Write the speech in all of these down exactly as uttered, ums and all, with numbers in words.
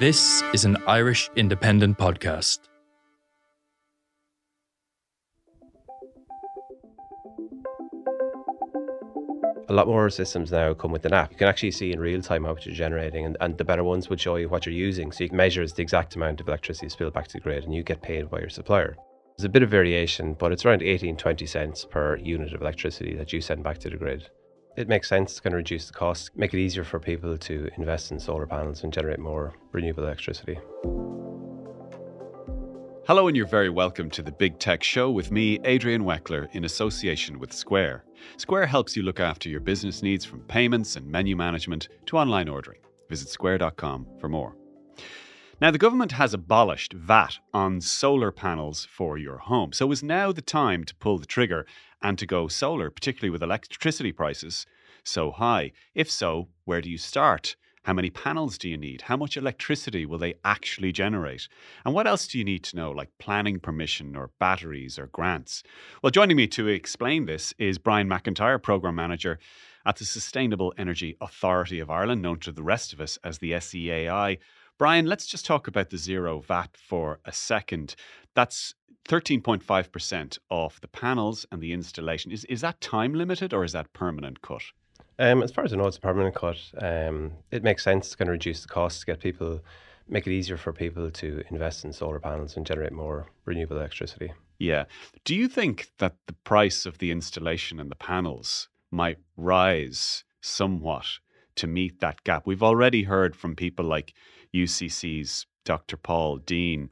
This is an Irish Independent podcast. A lot more systems now come with an app. You can actually see in real time how much you're generating, and, and the better ones would show you what you're using. So you can measure the exact amount of electricity spilled back to the grid, and you get paid by your supplier. There's a bit of variation, but it's around eighteen, twenty cents per unit of electricity that you send back to the grid. It makes sense. It's going to reduce the cost, make it easier for people to invest in solar panels and generate more renewable electricity. Hello, and you're very welcome to the Big Tech Show with me, Adrian Weckler, in association with Square. Square helps you look after your business needs, from payments and menu management to online ordering. Visit square dot com for more. Now, the government has abolished V A T on solar panels for your home. So is now the time to pull the trigger and to go solar, particularly with electricity prices so high? If so, where do you start? How many panels do you need? How much electricity will they actually generate? And what else do you need to know, like planning permission or batteries or grants? Well, joining me to explain this is Brian McIntyre, Programme Manager at the Sustainable Energy Authority of Ireland, known to the rest of us as the S E A I. Brian, let's just talk about the zero V A T for a second. That's thirteen point five percent of the panels and the installation. Is is that time limited or is that permanent cut? Um, as far as I know, it's a permanent cut. Um, it makes sense. It's going to reduce the costs, get people, make it easier for people to invest in solar panels and generate more renewable electricity. Yeah. Do you think that the price of the installation and the panels might rise somewhat to meet that gap? We've already heard from people like U C C's Doctor Paul Deane,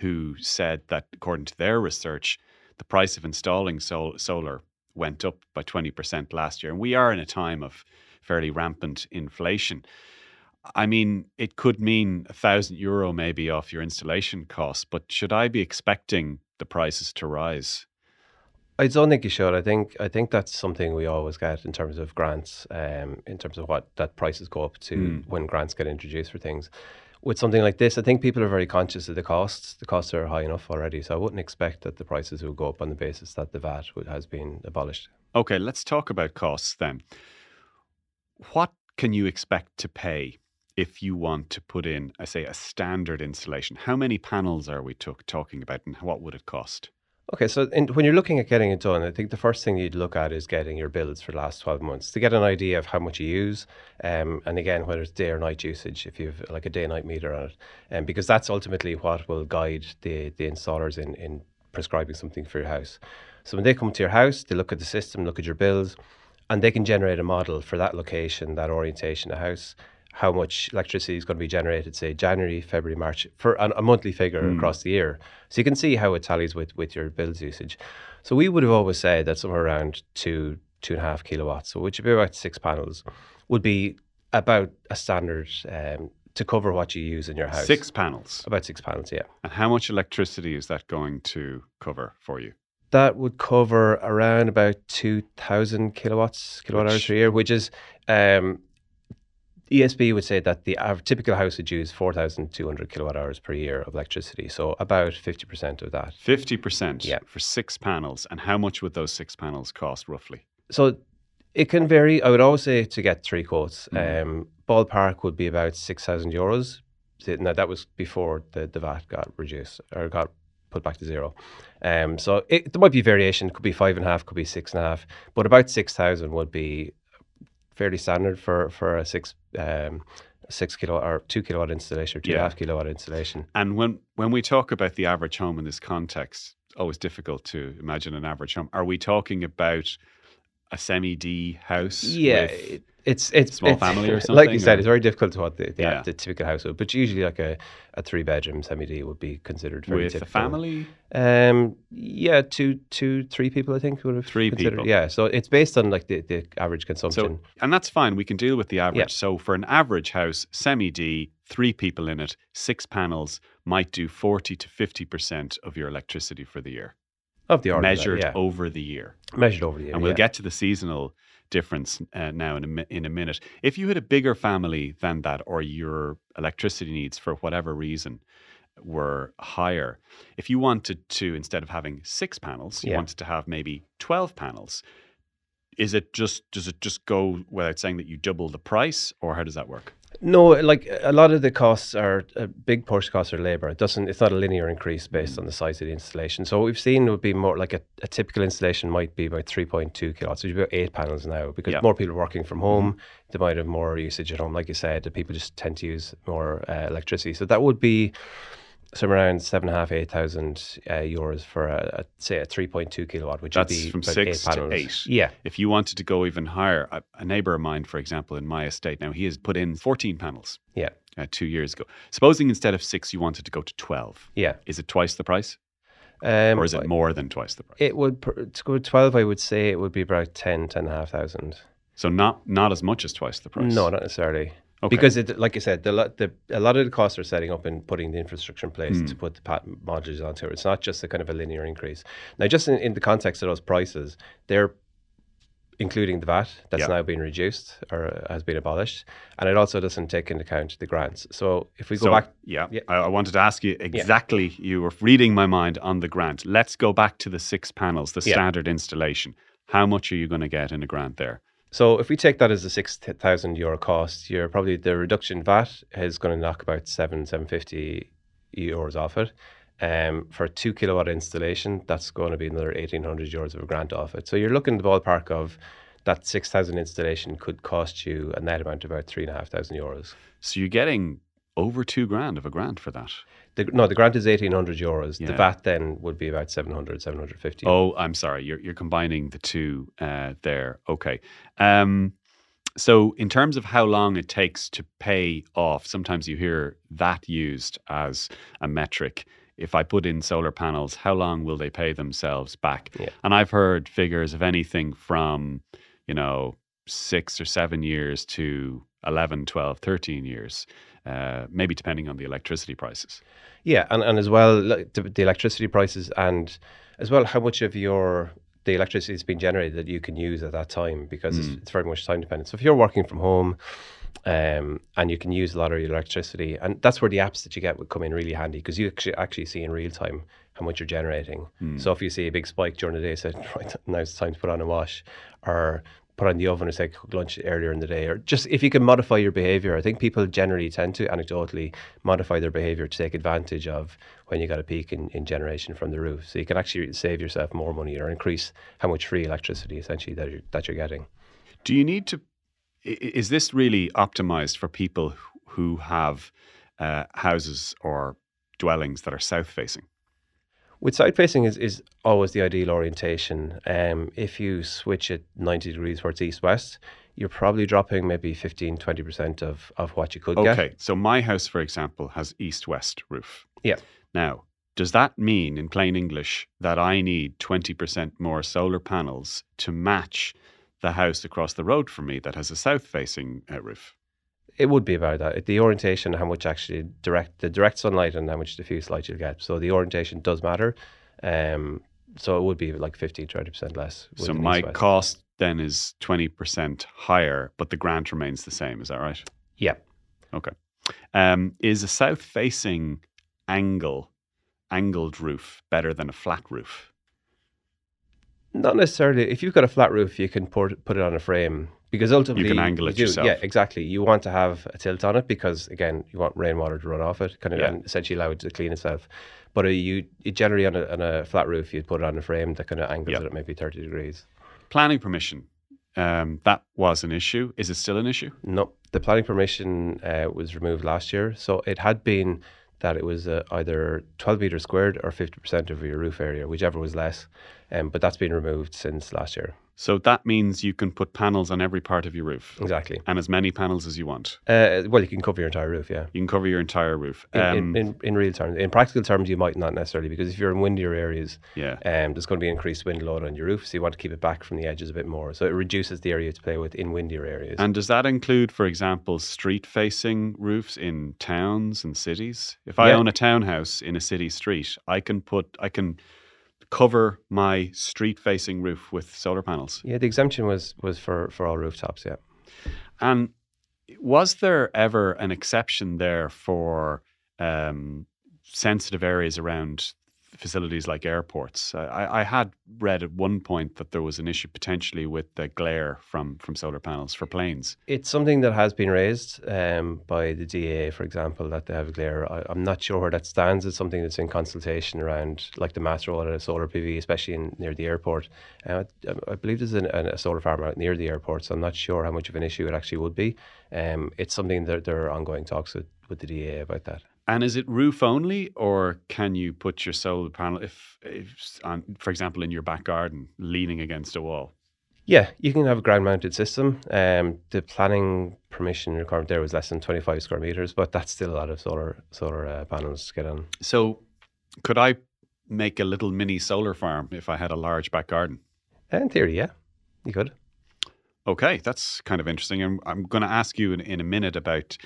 who said that, according to their research, the price of installing sol- solar went up by twenty percent last year. And we are in a time of fairly rampant inflation. I mean, it could mean a thousand euro maybe off your installation cost, but should I be expecting the prices to rise? I don't think you should. I think I think that's something we always get in terms of grants, um, in terms of what that prices go up to mm. when grants get introduced for things. With something like this, I think people are very conscious of the costs. The costs are high enough already, so I wouldn't expect that the prices will go up on the basis that the V A T has been abolished. Okay, let's talk about costs then. What can you expect to pay if you want to put in, I say, a standard installation? How many panels are we t- talking about, and what would it cost? Okay, so in, when you're looking at getting it done, I think the first thing you'd look at is getting your bills for the last twelve months to get an idea of how much you use, um, and again, whether it's day or night usage, if you have like a day-night meter on it, um, because that's ultimately what will guide the, the installers in, in prescribing something for your house. So when they come to your house, they look at the system, look at your bills, and they can generate a model for that location, that orientation of the house, how much electricity is going to be generated, say January, February, March, for an, a monthly figure mm. across the year. So you can see how it tallies with, with your bill's usage. So we would have always said that somewhere around two, two and a half kilowatts, so which would be about six panels, would be about a standard um, to cover what you use in your house. Six panels? About six panels, yeah. And how much electricity is that going to cover for you? That would cover around about two thousand kilowatts, kilowatt hours per year, which is... Um, E S B would say that the average typical house would use four thousand two hundred kilowatt hours per year of electricity. So about fifty percent of that. fifty percent yeah. For six panels. And how much would those six panels cost roughly? So it can vary. I would always say to get three quotes. Mm. Um, ballpark would be about six thousand euros. Now that was before the, the V A T got reduced or got put back to zero. Um, so it, there might be variation. It could be five and a half, could be six and a half. But about six thousand would be fairly standard for, for a six um, six kilowatt or two kilowatt installation or two yeah. and a half kilowatt installation. And when, when we talk about the average home in this context, always difficult to imagine an average home. Are we talking about a semi-D house? Yeah, with it's it's small it's, family or something. Like you said, or? It's very difficult to what the, the, yeah. the typical household, but usually like a, a three bedroom semi-D would be considered very with typical. A family. Um, yeah, two, two, three people I think would have three considered. People. Yeah, so it's based on like the, the average consumption, so, and that's fine. We can deal with the average. Yeah. So for an average house, semi-D, three people in it, six panels might do forty to fifty percent of your electricity for the year. Of the order measured that, yeah. over the year, measured over the year, and we'll yeah. get to the seasonal difference uh, now in a in a minute. If you had a bigger family than that, or your electricity needs for whatever reason were higher, if you wanted to, instead of having six panels, you yeah. wanted to have maybe twelve panels, is it just does it just go without saying that you double the price, or how does that work? No, like a lot of the costs are, a big portion of costs are labour. It doesn't, it's not a linear increase based on the size of the installation. So what we've seen would be more like a, a typical installation might be about three point two kilowatts, which would be about eight panels now, because yeah. more people are working from home, they might have more usage at home. Like you said, the people just tend to use more uh, electricity. So that would be somewhere around seven and a half, eight thousand uh, euros for a, a say a three point two kilowatt, which that's would be from six eight to eight. Yeah. If you wanted to go even higher, a, a neighbour of mine, for example, in my estate now, he has put in fourteen panels. Yeah. Uh, two years ago. Supposing instead of six, you wanted to go to twelve. Yeah. Is it twice the price? Um, or is it more than twice the price? It would to go to twelve. I would say it would be about ten, ten and a half thousand. So not not as much as twice the price. No, not necessarily. Okay. Because, it, like I said, the, the, a lot of the costs are setting up and putting the infrastructure in place mm. to put the modules onto it. It's not just a kind of a linear increase. Now, just in, in the context of those prices, they're including the V A T that's yeah. now been reduced or has been abolished. And it also doesn't take into account the grants. So if we go so, back... Yeah, yeah, I wanted to ask you exactly, yeah. you were reading my mind on the grant. Let's go back to the six panels, the yeah. standard installation. How much are you going to get in a grant there? So if we take that as a six thousand euro cost, you're probably the reduction V A T is going to knock about seven, seven fifty euros off it. Um, for a two kilowatt installation, that's going to be another eighteen hundred euros of a grant off it. So you're looking in the ballpark of that six thousand installation could cost you a net amount of about three and a half thousand euros. So you're getting over two grand of a grant for that. The, no, the grant is eighteen hundred euros. Yeah. The V A T then would be about seven hundred, seven fifty. Oh, I'm sorry. You're you're combining the two uh, there. Okay. Um, so in terms of how long it takes to pay off, sometimes you hear that used as a metric. If I put in solar panels, how long will they pay themselves back? Yeah. And I've heard figures of anything from, you know, six or seven years to eleven, twelve, thirteen years. Uh, maybe depending on the electricity prices. Yeah, and, and as well, the, the electricity prices and as well how much of your, the electricity has been generated that you can use at that time, because mm. it's, it's very much time dependent. So if you're working from home um, and you can use a lot of your electricity, and that's where the apps that you get would come in really handy, because you actually, actually see in real time how much you're generating. Mm. So if you see a big spike during the day, say, right, now it's time to put on a wash, or put on the oven or say cook lunch earlier in the day, or just if you can modify your behavior. I think people generally tend to anecdotally modify their behavior to take advantage of when you got a peak in, in generation from the roof. So you can actually save yourself more money or increase how much free electricity essentially that you're, that you're getting. Do you need to, is this really optimized for people who have uh, houses or dwellings that are south facing? With side facing is, is always the ideal orientation. Um, if you switch it ninety degrees towards east-west, you're probably dropping maybe fifteen, twenty percent of, of what you could okay, get. Okay, so my house, for example, has east-west roof. Yeah. Now, does that mean, in plain English, that I need twenty percent more solar panels to match the house across the road from me that has a south-facing uh, roof? It would be about that. The orientation, how much actually direct the direct sunlight and how much diffuse light you'll get. So the orientation does matter. Um, so it would be like fifteen, twenty percent less. So my cost then is twenty percent higher, but the grant remains the same. Is that right? Yeah. Okay. Um, is a south-facing angle, angled roof better than a flat roof? Not necessarily. If you've got a flat roof, you can put put it on a frame. Because ultimately, you can angle it you yourself. Yeah, exactly. You want to have a tilt on it because, again, you want rainwater to run off it, kind of, yeah. and essentially allow it to clean itself. But you, you generally on a, on a flat roof, you'd put it on a frame that kind of angles yeah. it at maybe thirty degrees. Planning permission um, that was an issue. Is it still an issue? No. The planning permission uh, was removed last year. So it had been that it was uh, either twelve metres squared or fifty percent of your roof area, whichever was less. Um, but that's been removed since last year. So that means you can put panels on every part of your roof. Exactly. And as many panels as you want. Uh, well, you can cover your entire roof, yeah. You can cover your entire roof. Um, in, in, in, in real terms. In practical terms, you might not necessarily, because if you're in windier areas, yeah. um, there's going to be increased wind load on your roof, so you want to keep it back from the edges a bit more. So it reduces the area to play with in windier areas. And does that include, for example, street-facing roofs in towns and cities? If I yeah. own a townhouse in a city street, I can put... I can. cover my street-facing roof with solar panels. Yeah, the exemption was was for, for all rooftops, yeah. And was there ever an exception there for um, sensitive areas around facilities like airports? I, I had read at one point that there was an issue potentially with the glare from, from solar panels for planes. It's something that has been raised um, by the D A A, for example, that they have glare. I, I'm not sure where that stands. It's something that's in consultation around, like the M A T roll out of solar P V, especially in, near the airport. Uh, I, I believe there's an, a solar farm out near the airport, so I'm not sure how much of an issue it actually would be. Um, it's something that there are ongoing talks with, with the D A A about that. And is it roof only, or can you put your solar panel, if, if um, for example, in your back garden, leaning against a wall? Yeah, you can have a ground-mounted system. Um, the planning permission requirement there was less than twenty-five square metres, but that's still a lot of solar solar uh, panels to get on. So could I make a little mini solar farm if I had a large back garden? In theory, yeah, you could. Okay, that's kind of interesting. I'm, I'm going to ask you in, in a minute about...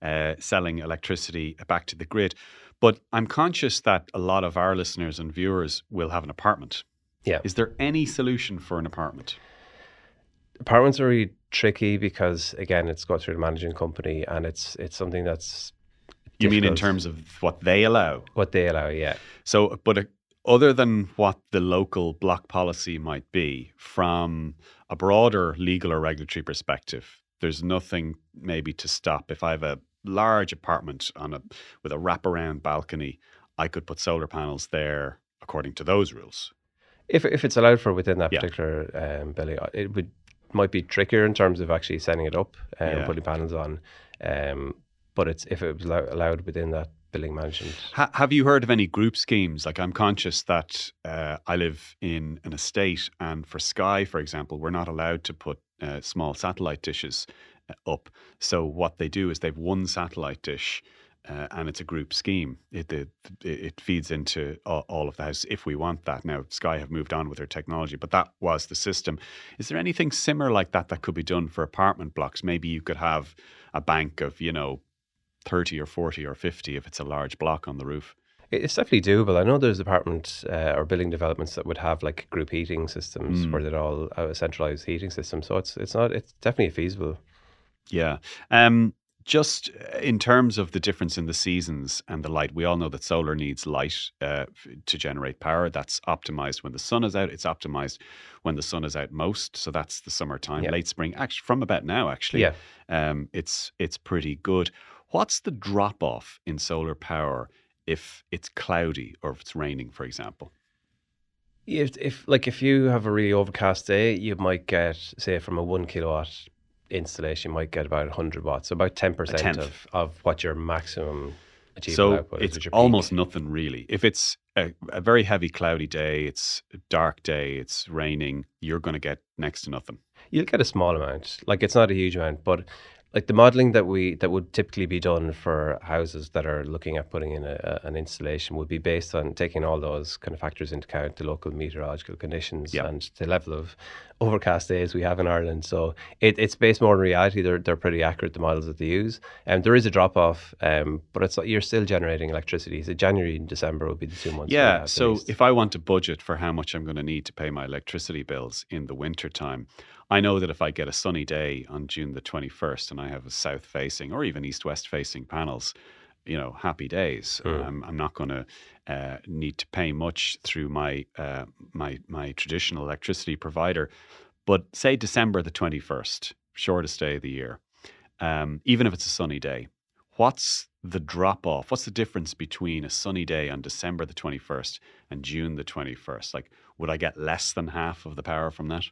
Uh, selling electricity back to the grid. But I'm conscious that a lot of our listeners and viewers will have an apartment. Yeah. Is there any solution for an apartment? Apartments are really tricky because, again, it's got through the managing company, and it's it's something that's difficult. You mean in terms of what they allow? What they allow, yeah. So, but a, other than what the local block policy might be, from a broader legal or regulatory perspective, there's nothing maybe to stop if I have a large apartment on a with a wraparound balcony, I could put solar panels there according to those rules. If if it's allowed for within that yeah. particular um, building, it would might be trickier in terms of actually setting it up and yeah. putting panels on. Um, but it's if it was allowed within that building management. Ha have you heard of any group schemes? Like, I'm conscious that uh, I live in an estate, and for Sky, for example, we're not allowed to put uh, small satellite dishes up. So what they do is they've one satellite dish uh, and it's a group scheme. It, it, it feeds into all of the house if we want that. Now, Sky have moved on with their technology, but that was the system. Is there anything similar like that that could be done for apartment blocks? Maybe you could have a bank of, you know, thirty or forty or fifty if it's a large block on the roof. It's definitely doable. I know there's apartment uh, or building developments that would have like group heating systems mm. where they'd all have a centralized heating system. So it's it's not it's definitely feasible. Yeah. Um, just in terms of the difference in the seasons and the light, we all know that solar needs light uh, to generate power. That's optimized when the sun is out. It's optimized when the sun is out most. So that's the summertime, yep. late spring, actually from about now, actually. Yeah. Um, it's it's pretty good. What's the drop-off in solar power if it's cloudy or if it's raining, for example? If, if like if you have a really overcast day, you might get, say, from a one kilowatt installation, you might get about one hundred watts, so about ten percent of, of what your maximum achievable output is. So it's almost nothing really. If it's a, a very heavy cloudy day, it's a dark day, it's raining, you're going to get next to nothing. You'll get a small amount. Like, it's not a huge amount, but... Like the modelling that we that would typically be done for houses that are looking at putting in a, a, an installation would be based on taking all those kind of factors into account, the local meteorological conditions yep. and the level of overcast days we have in Ireland. So it, it's based more on reality. They're they're pretty accurate, the models that they use. And um, there is a drop off, um, but it's you're still generating electricity. So January and December would be the two months. Yeah. So if I want to budget for how much I'm going to need to pay my electricity bills in the winter time, I know that if I get a sunny day on June the twenty-first and I have a south-facing or even east-west-facing panels, you know, happy days. Mm. I'm, I'm not going to uh, need to pay much through my, uh, my, my traditional electricity provider. But say December the twenty-first, shortest day of the year, um, even if it's a sunny day, what's the drop-off? What's the difference between a sunny day on December the twenty-first and June the twenty-first? Like, would I get less than half of the power from that?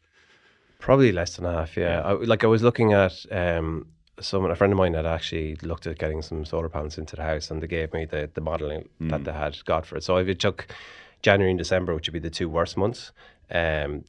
Probably less than half, yeah. yeah. I, like I was looking at, um, someone, a friend of mine had actually looked at getting some solar panels into the house, and they gave me the, the modelling mm. that they had got for it. So if it took January and December, which would be the two worst months, um,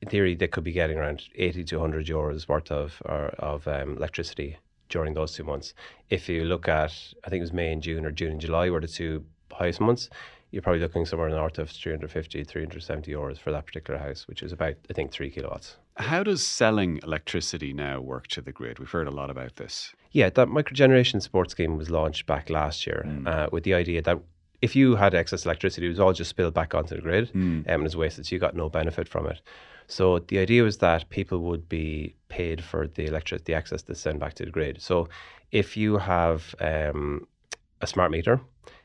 in theory, they could be getting around eighty to one hundred euros worth of, or, of um, electricity during those two months. If you look at, I think it was May and June, or June and July were the two highest months, you're probably looking somewhere north of three hundred fifty, three hundred seventy euros for that particular house, which is about, I think, three kilowatts. How does selling electricity now work to the grid? We've heard a lot about this. Yeah, that microgeneration support scheme was launched back last year mm. uh, with the idea that if you had excess electricity, it was all just spilled back onto the grid mm. um, and it was wasted, so you got no benefit from it. So the idea was that people would be paid for the electricity, the access to send back to the grid. So if you have um, a smart meter,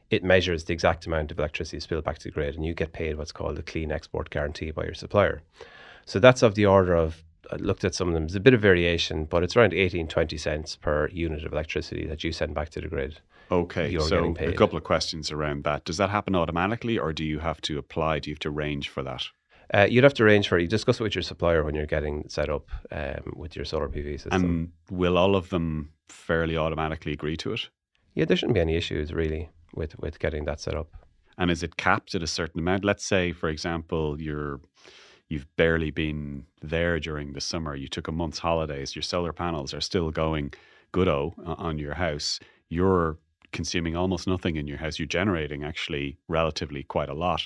it measures the exact amount of electricity spilled back to the grid, and you get paid what's called a clean export guarantee by your supplier. So that's of the order of, I looked at some of them, there's a bit of variation, but it's around eighteen, twenty cents per unit of electricity that you send back to the grid. Okay, you're so a couple of questions around that. Does that happen automatically, or do you have to apply, do you have to arrange for that? Uh, you'd have to arrange for it. You discuss it with your supplier when you're getting set up um, with your solar P V system. And will all of them fairly automatically agree to it? Yeah, there shouldn't be any issues really with, with getting that set up. And is it capped at a certain amount? Let's say, for example, you're, you've barely been there during the summer. You took a month's holidays. Your solar panels are still going good-o on your house. You're consuming almost nothing in your house. You're generating actually relatively quite a lot.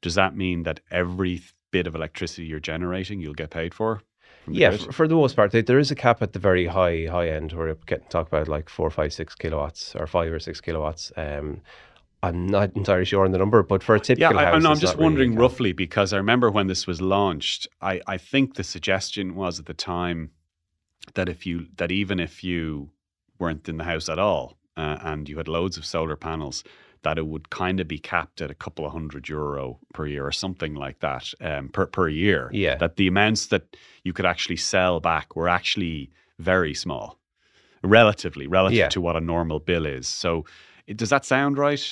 Does that mean that every bit of electricity you're generating, you'll get paid for? Yeah, for, for the most part, there is a cap at the very high high end where you can talk about like four, five, six kilowatts or five or six kilowatts. Um, I'm not entirely sure on the number, but for a typical yeah, house... Yeah, I'm just wondering really roughly, because I remember when this was launched, I, I think the suggestion was at the time that if you that even if you weren't in the house at all uh, and you had loads of solar panels, that it would kind of be capped at a couple of hundred euro per year or something like that um, per, per year. Yeah. That the amounts that you could actually sell back were actually very small, relatively, relative yeah. to what a normal bill is. So it, does that sound right?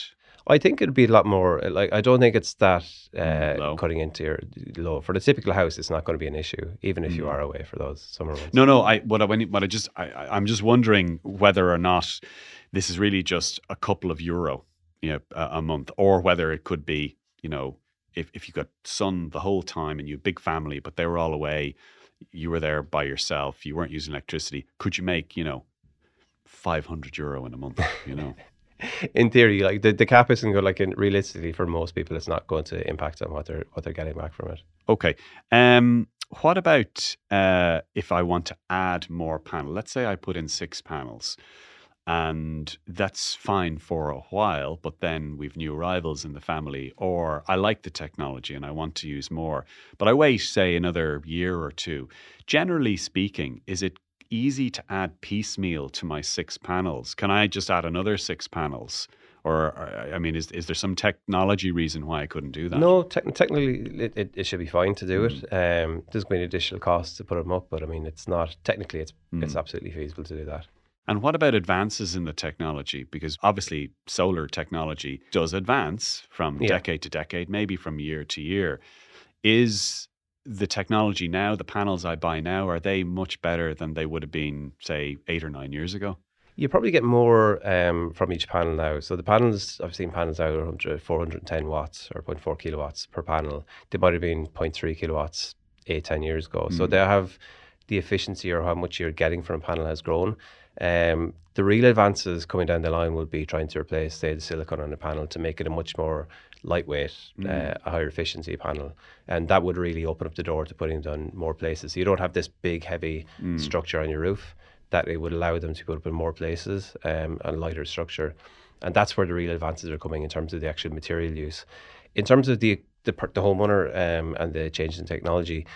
I think it'd be a lot more, like, I don't think it's that uh, cutting into your low. For the typical house, it's not going to be an issue, even if mm. you are away for those summer months. No, no, I, what I, what I just, I, I'm just wondering whether or not this is really just a couple of euro you know, a, a month, or whether it could be, you know, if, if you got sun the whole time and you had big family, but they were all away, you were there by yourself, you weren't using electricity, could you make, you know, five hundred euro in a month, you know? In theory, like the, the cap isn't going, like in, realistically for most people, it's not going to impact on what they're, what they're getting back from it. Okay. Um, what about uh, if I want to add more panel? Let's say I put in six panels. And that's fine for a while, but then we've new arrivals in the family, or I like the technology and I want to use more, but I wait, say, another year or two. Generally speaking, is it easy to add piecemeal to my six panels? Can I just add another six panels? Or, I mean, is is there some technology reason why I couldn't do that? No, te technically it, it, it should be fine to do mm. it. Um, there's going to be an additional cost to put them up, but I mean, it's not, technically it's, mm. it's absolutely feasible to do that. And what about advances in the technology? Because obviously solar technology does advance from yeah. decade to decade, maybe from year to year. Is the technology now, the panels I buy now, are they much better than they would have been, say, eight or nine years ago? You probably get more um, from each panel now. So the panels, I've seen panels now are four hundred ten watts or zero point four kilowatts per panel. They might have been zero point three kilowatts eight, ten years ago. Mm. So they have the efficiency or how much you're getting from a panel has grown. Um, the real advances coming down the line will be trying to replace, say, the silicon on the panel to make it a much more lightweight, mm. uh, a higher efficiency panel. And that would really open up the door to putting it on more places. So you don't have this big, heavy mm. structure on your roof, that it would allow them to put up in more places um, and lighter structure. And that's where the real advances are coming in terms of the actual material use. In terms of the, the, the homeowner um, and the changes in technology,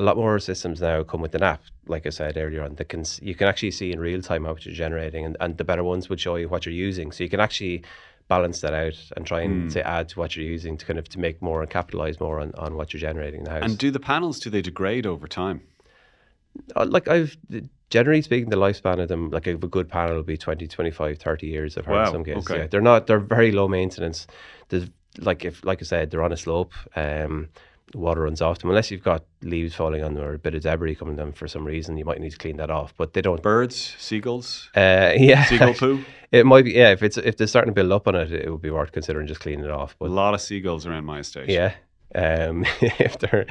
a lot more systems now come with an app, like I said earlier on, that can, you can actually see in real time how much you're generating, and, and the better ones would show you what you're using. So you can actually balance that out and try and mm. to add to what you're using to kind of to make more and capitalize more on, on what you're generating in the house. And do the panels, do they degrade over time? Like I've, generally speaking, the lifespan of them, like a good panel will be twenty, twenty-five, thirty years, I've heard wow. in some cases. Okay. Yeah, they're not, they're very low maintenance. There's, like if, like I said, they're on a slope. Um, the water runs off them, unless you've got leaves falling on them or a bit of debris coming down for some reason. You might need to clean that off, but they don't. Birds, seagulls, uh, yeah, seagull poo. It might be, yeah. If it's if they're starting to build up on it, it would be worth considering just cleaning it off. But a lot of seagulls around my estate. Yeah, um, if they're,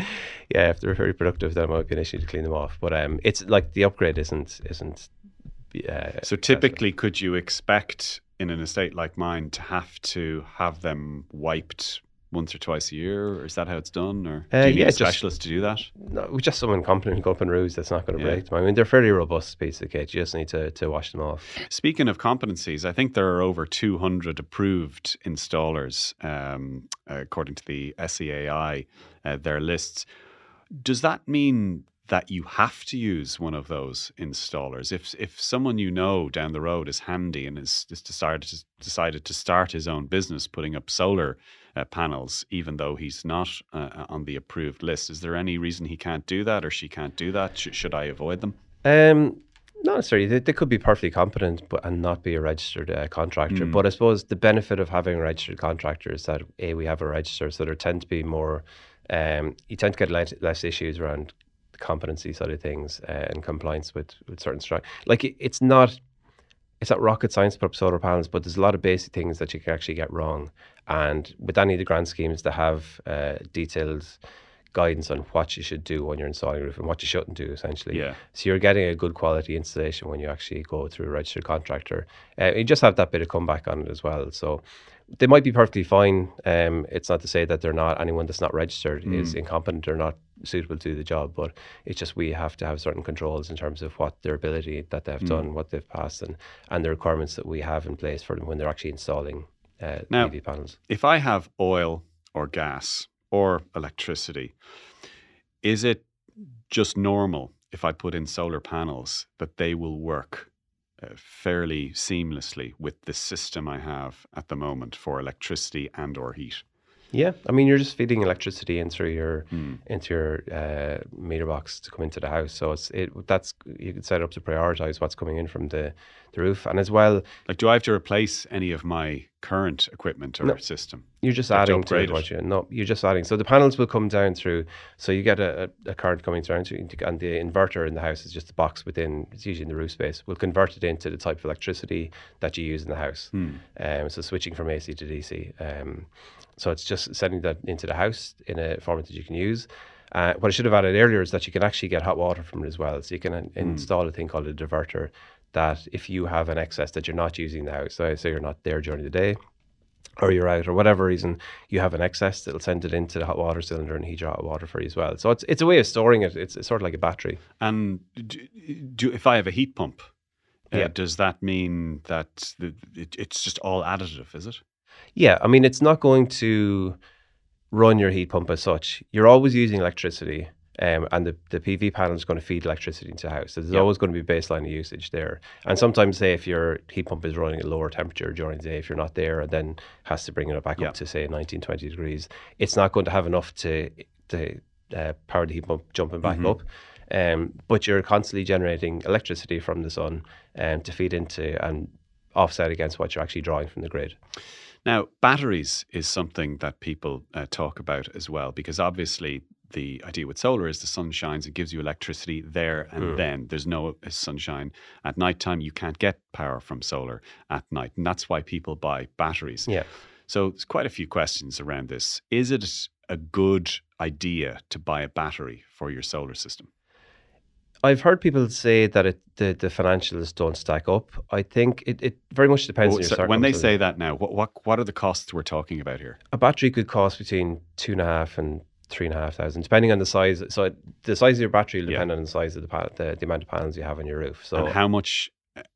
yeah, if they're very productive, that might be an issue to clean them off. But um, it's like the upgrade isn't isn't. Uh, so typically, could you expect in an estate like mine to have to have them wiped once or twice a year, or is that how it's done, or do you uh, need yeah, a specialist just, to do that? No, we just someone competent go up and roofs that's not going to yeah. break them. I mean, they're fairly robust pieces of kit. You just need to, to wash them off. Speaking of competencies, I think there are over two hundred approved installers, um, according to the S E A I, uh, their lists. Does that mean that you have to use one of those installers? If if someone you know down the road is handy and has decided to, decided to start his own business putting up solar uh, panels, even though he's not uh, on the approved list, is there any reason he can't do that or she can't do that? Sh should I avoid them? Um, not necessarily. They, they could be perfectly competent but and not be a registered uh, contractor. Mm. But I suppose the benefit of having a registered contractor is that, A, we have a register, so there tend to be more, um, you tend to get less, less issues around competency side of things uh, and compliance with with certain strike. Like it, it's not it's not rocket science to put up solar panels, but there's a lot of basic things that you can actually get wrong. And with any of the grand schemes, to have uh, detailed guidance on what you should do when you're installing a roof and what you shouldn't do, essentially. Yeah. So you're getting a good quality installation when you actually go through a registered contractor. Uh, you just have that bit of comeback on it as well. So they might be perfectly fine. Um, it's not to say that they're not. Anyone that's not registered mm. is incompetent or not suitable to do the job, but it's just we have to have certain controls in terms of what their ability that they've mm. done, what they've passed, and and the requirements that we have in place for them when they're actually installing uh, now, P V panels. If I have oil or gas or electricity, is it just normal if I put in solar panels that they will work uh, fairly seamlessly with the system I have at the moment for electricity and or heat? Yeah, I mean, you're just feeding electricity into your mm. into your uh, meter box to come into the house. So it's it that's you can set it up to prioritize what's coming in from the, the roof, and as well, like, do I have to replace any of my current equipment or no, system? You're just adding to, to it, what you no, you're just adding. So the panels will come down through. So you get a, a current coming down, to, and the inverter in the house is just the box within. It's usually in the roof space. We'll convert it into the type of electricity that you use in the house. Hmm. Um, so switching from A C to D C. Um, So it's just sending that into the house in a format that you can use. Uh, what I should have added earlier is that you can actually get hot water from it as well. So you can mm. install a thing called a diverter that if you have an excess that you're not using in the house, so, so you're not there during the day or you're out or whatever reason, you have an excess that'll send it into the hot water cylinder and heat your hot water for you as well. So it's it's a way of storing it. It's, it's sort of like a battery. And do, do, if I have a heat pump, uh, yeah. does that mean that the, it, it's just all additive, is it? Yeah, I mean, it's not going to run your heat pump as such. You're always using electricity, um, and the, the P V panel is going to feed electricity into the house. So there's yep. always going to be baseline of usage there. And sometimes, say, if your heat pump is running at a lower temperature during the day, if you're not there, and then has to bring it back yep. up to, say, nineteen, twenty degrees, it's not going to have enough to, to uh, power the heat pump jumping back mm-hmm. up. Um, but you're constantly generating electricity from the sun um, to feed into and offset against what you're actually drawing from the grid. Now, batteries is something that people uh, talk about as well, because obviously the idea with solar is the sun shines, it gives you electricity there and mm. then. There's no sunshine at nighttime. You can't get power from solar at night, and that's why people buy batteries. Yeah. So there's quite a few questions around this. Is it a good idea to buy a battery for your solar system? I've heard people say that it, the, the financials don't stack up. I think it, it very much depends well, on your circumstances. When they say that now, what, what what are the costs we're talking about here? A battery could cost between two and a half and three and a half thousand, depending on the size. So it, the size of your battery will yeah. depend on the size of the, pa the the amount of panels you have on your roof. So and how much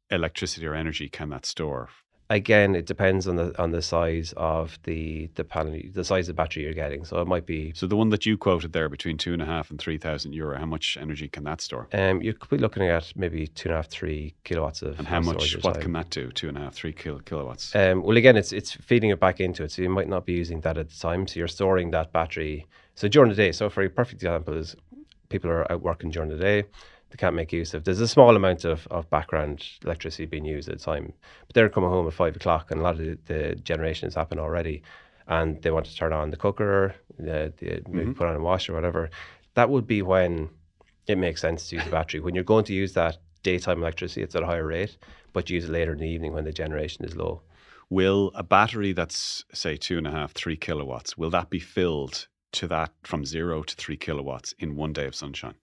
electricity or energy can that store? Again, it depends on the on the size of the the panel, the size of the battery you're getting. So it might be. So the one that you quoted there, between two and a half and three thousand euro, how much energy can that store? Um, you could be looking at maybe two and a half, three kilowatts of. And how much? What time. Can that do? Two and a half, three kil kilowatts. Um, well, again, it's it's feeding it back into it, so you might not be using that at the time. So you're storing that battery. So during the day, so for a perfect example is, people are out working during the day. They can't make use of. There's a small amount of, of background electricity being used at the time, but they're coming home at five o'clock and a lot of the, the generation has happened already. and they want to turn on the cooker, the, the, mm-hmm. maybe put on a washer or whatever, that would be when it makes sense to use the battery. When you're going to use that daytime electricity, it's at a higher rate, but you use it later in the evening when the generation is low. Will a battery that's, say, two and a half, three kilowatts, will that be filled to that from zero to three kilowatts in one day of sunshine?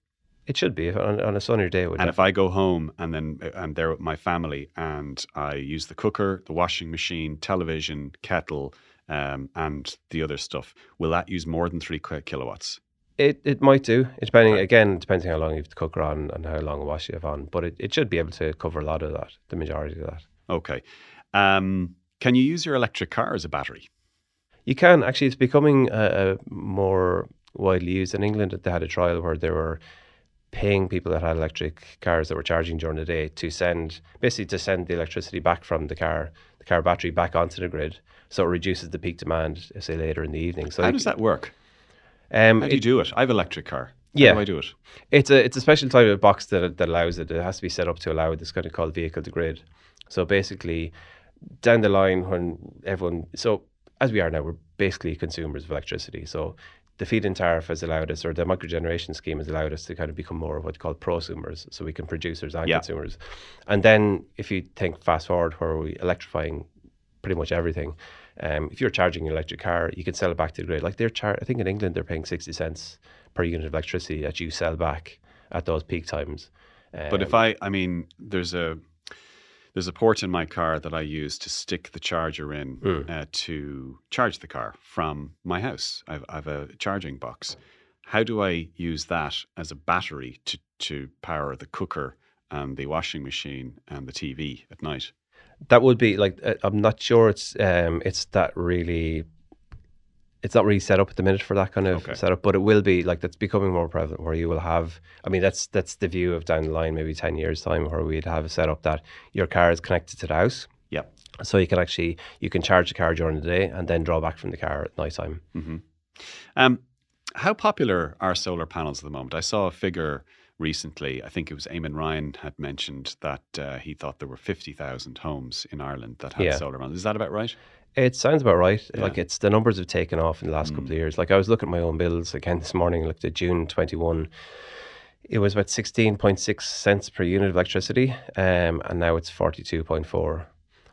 It should be on, on a sunnier day. And if I go home and then I'm there with my family and I use the cooker, the washing machine, television, kettle, um, and the other stuff, will that use more than three kilowatts? It it might do, it depending okay. again, depending on how long you have the cooker on and how long a wash you have on. But it, it should be able to cover a lot of that, the majority of that. Okay. Um, can you use your electric car as a battery? You can. Actually, it's becoming uh, more widely used. In England, they had a trial where they were paying people that had electric cars that were charging during the day to send, basically to send the electricity back from the car, the car battery back onto the grid. So it reduces the peak demand, say, later in the evening. So how does that work? Um, How do you it, do it? I have an electric car. How yeah. do I do it? It's a it's a special type of box that that allows it. It has to be set up to allow it. It's kind of called vehicle to grid. So basically, down the line when everyone, so as we are now, we're basically consumers of electricity. So the feed-in tariff has allowed us, or the microgeneration scheme has allowed us to kind of become more of what they call prosumers. So we can producers and yeah. consumers. And then if you think fast forward where we're electrifying pretty much everything, Um, if you're charging an electric car, you can sell it back to the grid. Like they're char- I think in England, they're paying sixty cents per unit of electricity that you sell back at those peak times. Um, but if I, I mean, there's a there's a port in my car that I use to stick the charger in mm. uh, to charge the car from my house. I've, I have a charging box. How do I use that as a battery to, to power the cooker and the washing machine and the T V at night? That would be like, I'm not sure it's um it's that really, it's not really set up at the minute for that kind of okay. setup, but it will be like, that's becoming more prevalent where you will have, I mean, that's that's the view of down the line, maybe ten years time where we'd have a setup that your car is connected to the house. Yeah. So you can actually, you can charge the car during the day and then draw back from the car at night time. Mm-hmm. Um, how popular are solar panels at the moment? I saw a figure recently, I think it was Eamon Ryan had mentioned that uh, he thought there were fifty thousand homes in Ireland that had yeah. solar panels. Is that about right? It sounds about right. Yeah. Like it's, the numbers have taken off in the last mm. couple of years. Like I was looking at my own bills again this morning, looked at June twenty-first. It was about sixteen point six cents per unit of electricity. Um, and now it's forty-two point four.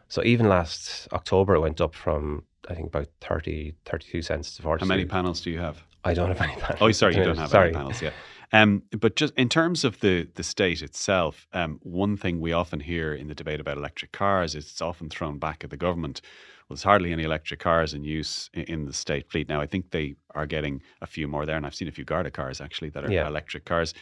So even last October, it went up from, I think about thirty, thirty-two cents to forty. How many panels do you have? I don't have any panels. Oh, sorry, you don't have sorry. any panels yet. Um, but just in terms of the, the state itself, um, one thing we often hear in the debate about electric cars is it's often thrown back at the government. Well, there's hardly any electric cars in use in the state fleet. Now, I think they are getting a few more there, and I've seen a few Garda cars actually that are yeah. electric cars.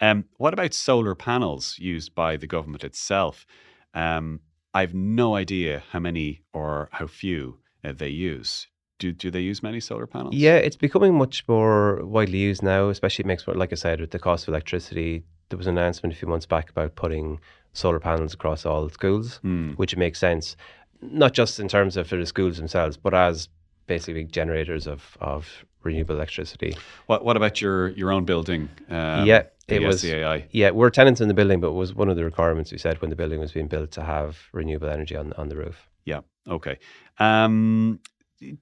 Um, what about solar panels used by the government itself? Um, I have no idea how many or how few uh, they use. Do, do they use many solar panels? Yeah, it's becoming much more widely used now, especially it makes more, like I said, with the cost of electricity. There was an announcement a few months back about putting solar panels across all schools, mm. which makes sense, not just in terms of for the schools themselves, but as basically big generators of, of renewable electricity. What What about your, your own building? Um, yeah, it was. D A A? Yeah, we're tenants in the building, but it was one of the requirements we said when the building was being built to have renewable energy on, on the roof. Yeah, okay. Um,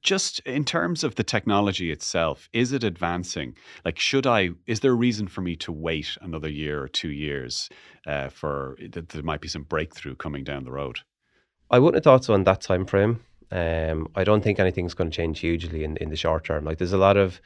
Just in terms of the technology itself, is it advancing? Like, should I, is there a reason for me to wait another year or two years uh, for, that there might be some breakthrough coming down the road? I wouldn't have thought so in that time frame. Um, I don't think anything's going to change hugely in, in the short term. Like there's a lot of,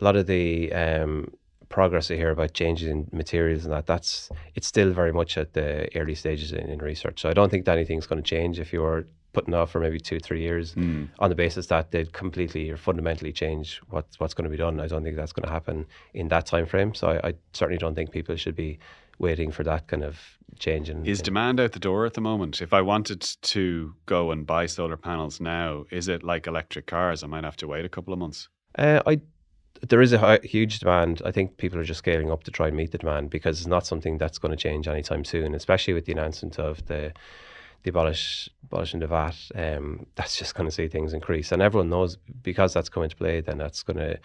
a lot of the um, progress I hear about changes in materials and that, that's, it's still very much at the early stages in, in research. So I don't think that anything's going to change if you're putting off for maybe two, three years mm. on the basis that they'd completely or fundamentally change what, what's going to be done. I don't think that's going to happen in that time frame. So I, I certainly don't think people should be waiting for that kind of change. In, is in demand out the door at the moment? If I wanted to go and buy solar panels now, is it like electric cars? I might have to wait a couple of months. Uh, I There is a huge demand. I think people are just scaling up to try and meet the demand because it's not something that's going to change anytime soon, especially with the announcement of the The abolish, abolishing the V A T, um, that's just going to see things increase. And everyone knows because that's come into play, then that's going to,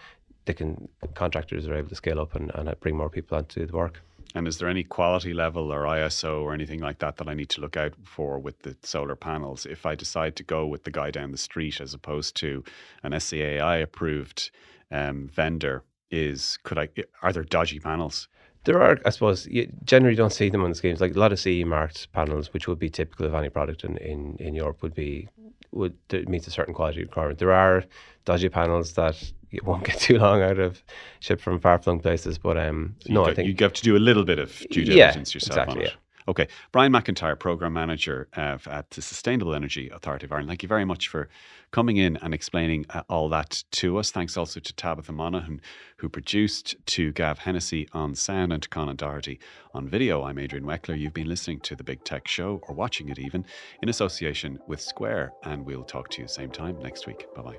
they can, contractors are able to scale up and, and bring more people onto the work. And is there any quality level or I S O or anything like that that I need to look out for with the solar panels if I decide to go with the guy down the street as opposed to an S C A I approved um, vendor? Is could I are there dodgy panels? There are, I suppose, you generally don't see them on the schemes. Like a lot of C E marked panels, which would be typical of any product in, in, in Europe, would be would meet a certain quality requirement. There are dodgy panels that you won't get too long out of, shipped from far flung places. But um, so no, got, I think you have to do a little bit of due diligence yeah, yourself exactly, on it. Yeah. Okay, Brian McIntyre, Programme Manager uh, at the Sustainable Energy Authority of Ireland. Thank you very much for coming in and explaining uh, all that to us. Thanks also to Tabitha Monahan, who produced, to Gav Hennessy on sound, and to Conan Doherty on video. I'm Adrian Weckler. You've been listening to The Big Tech Show, or watching it even, in association with Square. And we'll talk to you same time next week. Bye-bye.